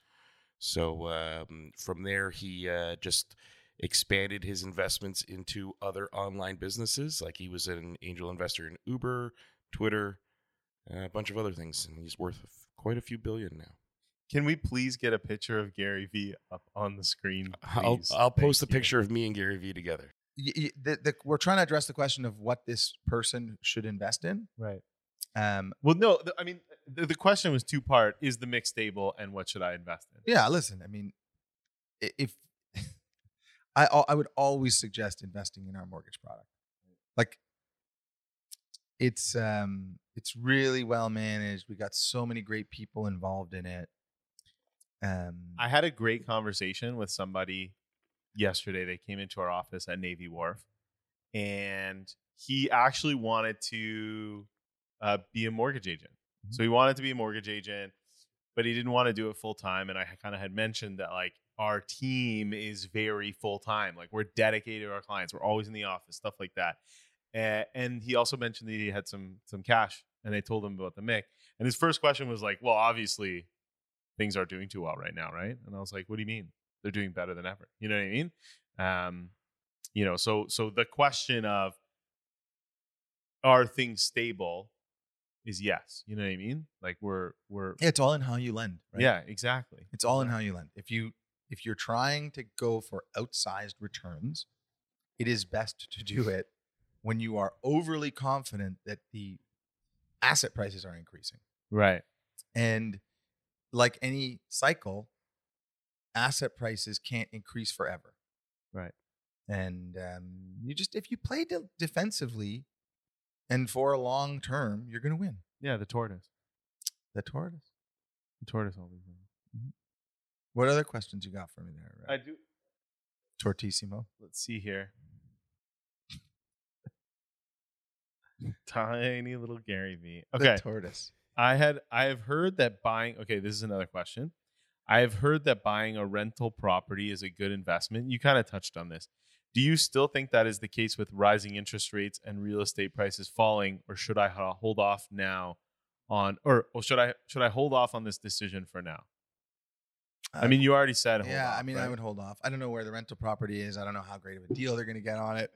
So from there, he just expanded his investments into other online businesses. Like he was an angel investor in Uber, Twitter, a bunch of other things. And he's worth quite a few billion now. Can we please get a picture of Gary Vee up on the screen? Please? I'll post a picture of me and Gary Vee together. We're trying to address the question of what this person should invest in. Right. Well, no, I mean, the question was two-part. Is the mix stable and what should I invest in? Yeah, listen, I mean, if I would always suggest investing in our mortgage product. Like, it's really well managed. We got so many great people involved in it. I had a great conversation with somebody yesterday. They came into our office at Navy Wharf, and he actually wanted to be a mortgage agent. Mm-hmm. So he wanted to be a mortgage agent, but he didn't want to do it full time. And I kind of had mentioned that, like, our team is very full time. Like, we're dedicated to our clients. We're always in the office, stuff like that. And he also mentioned that he had some cash, and they told him about the MIC. And his first question was like, well, obviously things aren't doing too well right now, right? And I was like, what do you mean? They're doing better than ever. You know what I mean? You know, so the question of, are things stable, is yes. You know what I mean? Like, we're yeah, it's all in how you lend, right? Yeah, exactly. It's all in how you lend. If you're trying to go for outsized returns, it is best to do it when you are overly confident that the asset prices are increasing. Right. And like any cycle, asset prices can't increase forever. Right. And you just, if you play defensively and for a long term, you're going to win. Yeah, the tortoise. The tortoise. The tortoise always wins. Mm-hmm. What other questions you got for me there? Right? I do. Tortissimo. Let's see here. Tiny little Gary Vee. Okay. The tortoise. I have heard that buying. Okay, this is another question. I have heard that buying a rental property is a good investment. You kind of touched on this. Do you still think that is the case with rising interest rates and real estate prices falling, or should I hold off now on, or should I hold off on this decision for now? I mean, you already said hold off. Yeah, I mean, right? I would hold off. I don't know where the rental property is. I don't know how great of a deal they're going to get on it.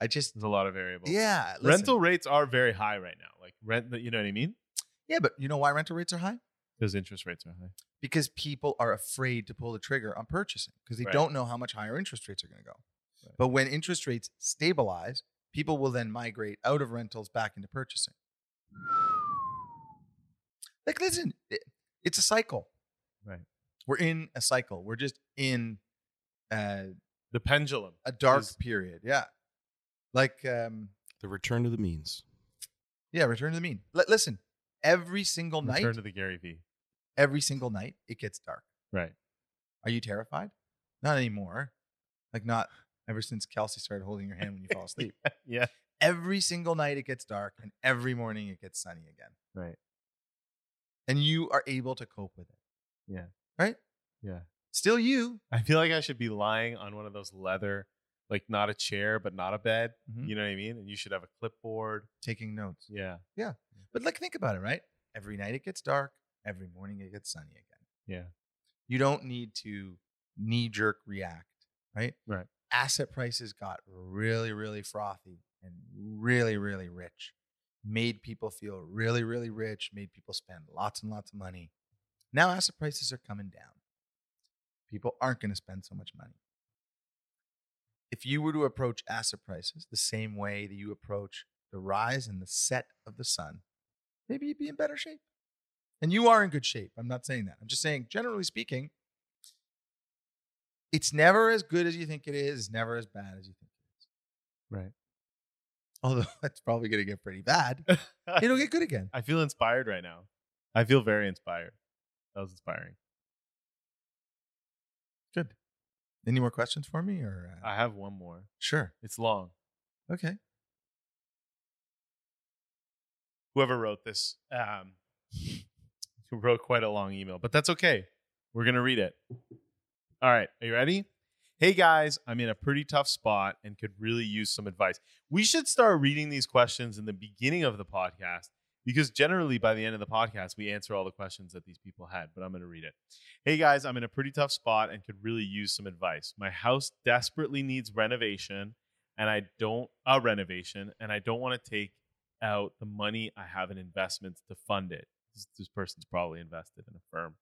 There's a lot of variables. Yeah. Listen. Rental rates are very high right now. Like, you know what I mean? Yeah, but you know why rental rates are high? Because interest rates are high. Because people are afraid to pull the trigger on purchasing because they don't know how much higher interest rates are going to go. Right. But when interest rates stabilize, people will then migrate out of rentals back into purchasing. Like, listen, it's a cycle. Right. We're in a cycle. We're just in the pendulum. A dark period. Yeah. Like the return to the means. Yeah, return to the mean. Listen, every single night. Return to the Gary Vee. Every single night, it gets dark. Right. Are you terrified? Not anymore. Like, not ever since Kelsey started holding your hand when you fall asleep. Yeah. Every single night it gets dark, and every morning it gets sunny again. Right. And you are able to cope with it. Yeah. Right? Yeah. Still you. I feel like I should be lying on one of those leather, like, not a chair, but not a bed. Mm-hmm. You know what I mean? And you should have a clipboard. Taking notes. Yeah. Yeah. But, like, think about it, right? Every night it gets dark. Every morning it gets sunny again. Yeah. You don't need to knee-jerk react, right? Right. Asset prices got really, really frothy and really, really rich. Made people feel really, really rich. Made people spend lots and lots of money. Now asset prices are coming down. People aren't going to spend so much money. If you were to approach asset prices the same way that you approach the rise and the set of the sun, maybe you'd be in better shape. And you are in good shape. I'm not saying that. I'm just saying, generally speaking, it's never as good as you think it is. It's never as bad as you think it is. Right. Although that's probably going to get pretty bad. It'll get good again. I feel inspired right now. I feel very inspired. That was inspiring. Good. Any more questions for me? Or I have one more. Sure. It's long. Okay. Whoever wrote this wrote quite a long email, but that's okay. We're going to read it. All right. Are you ready? Hey, guys, I'm in a pretty tough spot and could really use some advice. We should start reading these questions in the beginning of the podcast, because generally by the end of the podcast, we answer all the questions that these people had, but I'm going to read it. Hey guys, I'm in a pretty tough spot and could really use some advice. My house desperately needs renovation and I don't want to take out the money I have in investments to fund it. This person's probably invested in a firm.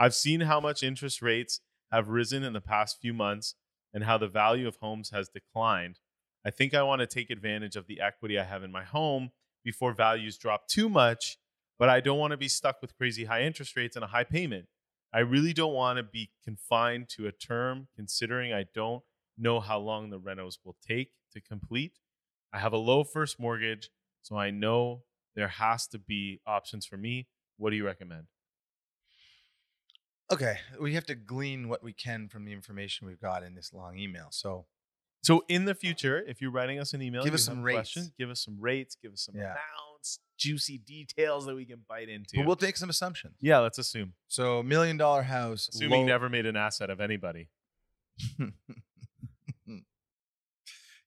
I've seen how much interest rates have risen in the past few months and how the value of homes has declined. I think I want to take advantage of the equity I have in my home before values drop too much, but I don't want to be stuck with crazy high interest rates and a high payment. I really don't want to be confined to a term, considering I don't know how long the renos will take to complete. I have a low first mortgage, so I know there has to be options for me. What do you recommend? Okay, we have to glean what we can from the information we've got in this long email. So in the future, if you're writing us an email, give us some rates. Give us some rates. Give us some amounts, juicy details that we can bite into. But we'll take some assumptions. Yeah, let's assume. So $1 million house. Assuming never made an asset of anybody.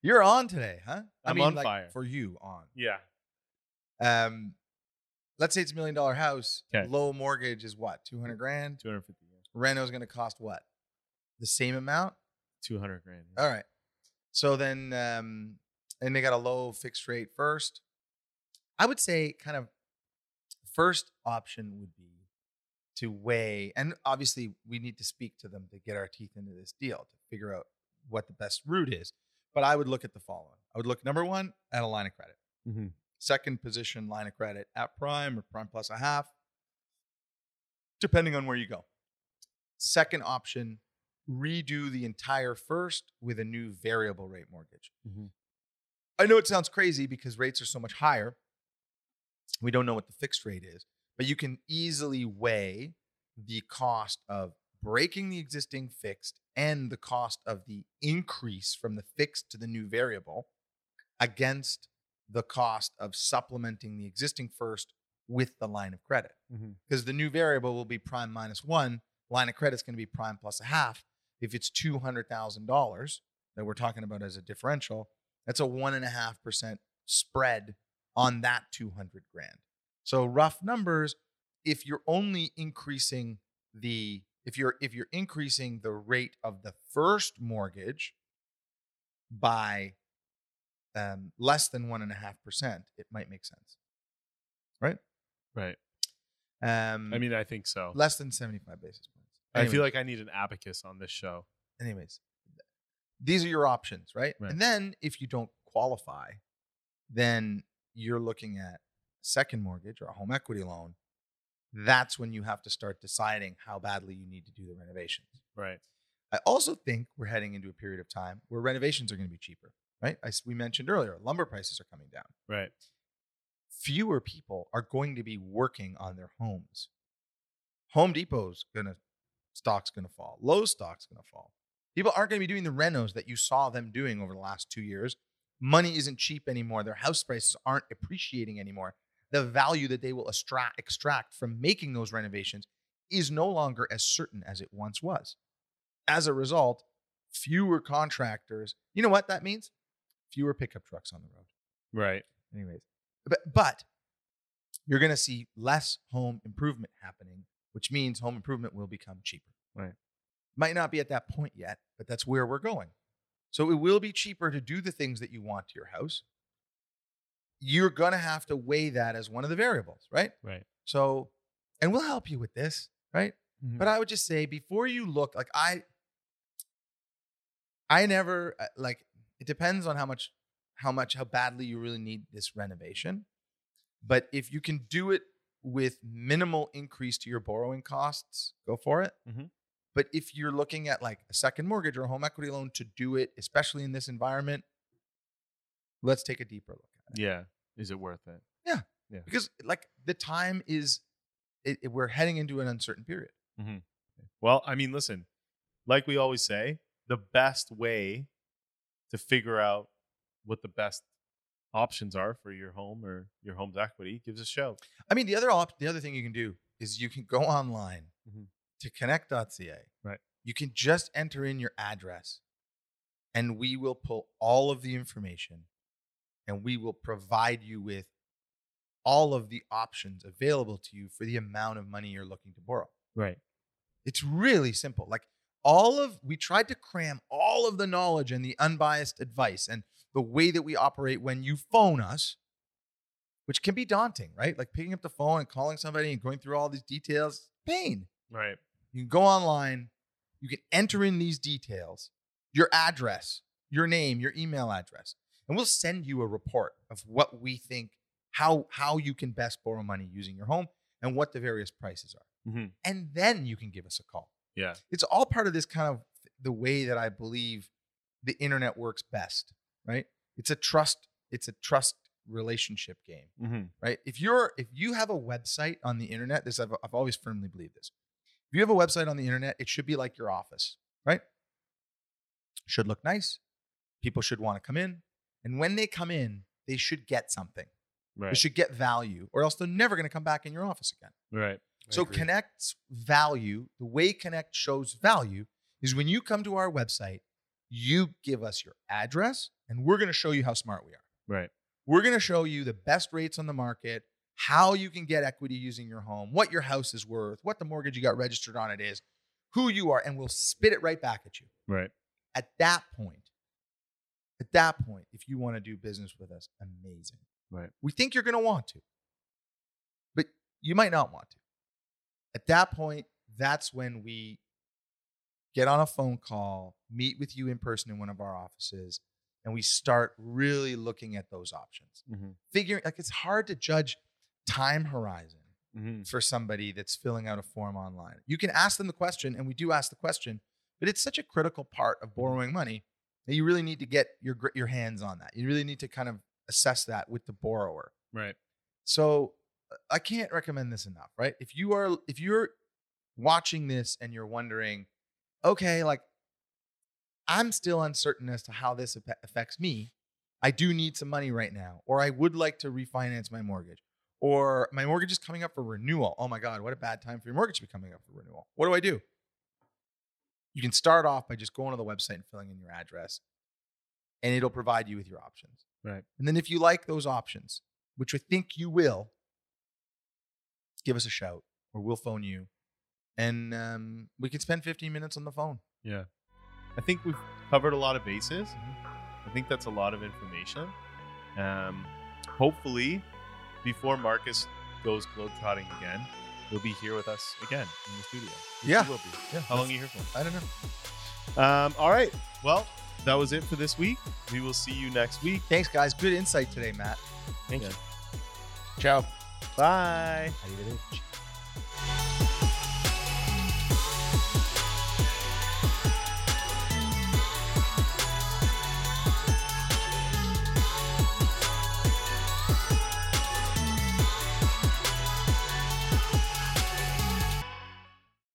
You're on today, huh? I mean, on fire. For you, on. Yeah. Let's say it's $1 million house. Okay. Low mortgage is what? 200 grand? 250. Reno is going to cost what? The same amount? 200 grand. Yeah. All right. So then, and they got a low fixed rate first. I would say kind of first option would be to weigh, and obviously we need to speak to them to get our teeth into this deal to figure out what the best route is. But I would look at the following. I would look, number one, at a line of credit. Mm-hmm. Second position line of credit at prime or prime plus a half, depending on where you go. Second option, redo the entire first with a new variable rate mortgage. Mm-hmm. I know it sounds crazy because rates are so much higher. We don't know what the fixed rate is, but you can easily weigh the cost of breaking the existing fixed and the cost of the increase from the fixed to the new variable against the cost of supplementing the existing first with the line of credit. Because the new variable will be prime minus one. Line of credit is going to be prime plus a half. If it's $200,000 that we're talking about as a differential, that's a 1.5% spread on that 200 grand. So rough numbers, if you're only increasing the, if you're increasing the rate of the first mortgage by less than 1.5%, it might make sense, right? Right. I mean, I think so. Less than 75 basis points. Anyways. I feel like I need an abacus on this show. Anyways, these are your options, right? And then if you don't qualify, then you're looking at second mortgage or a home equity loan. That's when you have to start deciding how badly you need to do the renovations. Right. I also think we're heading into a period of time where renovations are going to be cheaper. Right? We mentioned earlier, lumber prices are coming down. Right. Fewer people are going to be working on their homes. Home Depot's stock's going to fall. Lowe's stock's going to fall. People aren't going to be doing the renos that you saw them doing over the last 2 years. Money isn't cheap anymore. Their house prices aren't appreciating anymore. The value that they will extract from making those renovations is no longer as certain as it once was. As a result, fewer contractors. You know what that means? Fewer pickup trucks on the road. Right. Anyways, but you're going to see less home improvement happening, which means home improvement will become cheaper. Right. Might not be at that point yet, but that's where we're going. So it will be cheaper to do the things that you want to your house. You're going to have to weigh that as one of the variables, right? Right. So, and we'll help you with this, right? Mm-hmm. But I would just say before you look, like I never, like, it depends on how badly you really need this renovation. But if you can do it with minimal increase to your borrowing costs, go for it. Mm-hmm. But if you're looking at like a second mortgage or a home equity loan to do it, especially in this environment, let's take a deeper look at it. Yeah. Is it worth it? Yeah. Because like the time is, we're heading into an uncertain period. Mm-hmm. Well, I mean, listen, like we always say, the best way to figure out what the best options are for your home or your home's equity, gives a show. I mean, the other thing you can do is you can go online to connect.ca. Right. You can just enter in your address and we will pull all of the information and we will provide you with all of the options available to you for the amount of money you're looking to borrow. Right. It's really simple. Like, we tried to cram all of the knowledge and the unbiased advice and the way that we operate when you phone us, which can be daunting, right? Like picking up the phone and calling somebody and going through all these details, pain. Right. You can go online. You can enter in these details, your address, your name, your email address, and we'll send you a report of what we think, how you can best borrow money using your home and what the various prices are. Mm-hmm. And then you can give us a call. Yeah. It's all part of this kind of the way that I believe the internet works best, right? It's a trust relationship game, mm-hmm. right? If you have a website on the internet, this I've always firmly believed this. If you have a website on the internet, it should be like your office, right? Should look nice. People should want to come in. And when they come in, they should get something. Right. They should get value, or else they're never going to come back in your office again. Right. So Connect's value, the way Connect shows value is when you come to our website, you give us your address, and we're going to show you how smart we are. Right. We're going to show you the best rates on the market, how you can get equity using your home, what your house is worth, what the mortgage you got registered on it is, who you are, and we'll spit it right back at you. Right. At that point, if you want to do business with us, amazing. Right. We think you're going to want to, but you might not want to. At that point, that's when we get on a phone call, meet with you in person in one of our offices, and we start really looking at those options. Mm-hmm. Figuring, like, it's hard to judge time horizon mm-hmm. for somebody that's filling out a form online. You can ask them the question, and we do ask the question, but it's such a critical part of borrowing money that you really need to get your hands on that. You really need to kind of assess that with the borrower. Right. So I can't recommend this enough, right? If you're watching this and you're wondering, okay, like, I'm still uncertain as to how this affects me. I do need some money right now, or I would like to refinance my mortgage, or my mortgage is coming up for renewal. Oh my God, what a bad time for your mortgage to be coming up for renewal. What do I do? You can start off by just going to the website and filling in your address, and it'll provide you with your options. Right. And then if you like those options, which I think you will, give us a shout, or we'll phone you, and we can spend 15 minutes on the phone. Yeah. I think we've covered a lot of bases. Mm-hmm. I think that's a lot of information. Hopefully, before Marcus goes globetrotting again, he'll be here with us again in the studio. Yeah. He will be. Yeah. How long are you here for? I don't know. All right. Well, that was it for this week. We will see you next week. Thanks, guys. Good insight today, Matt. Thank you. Ciao. Bye. Arrivederci.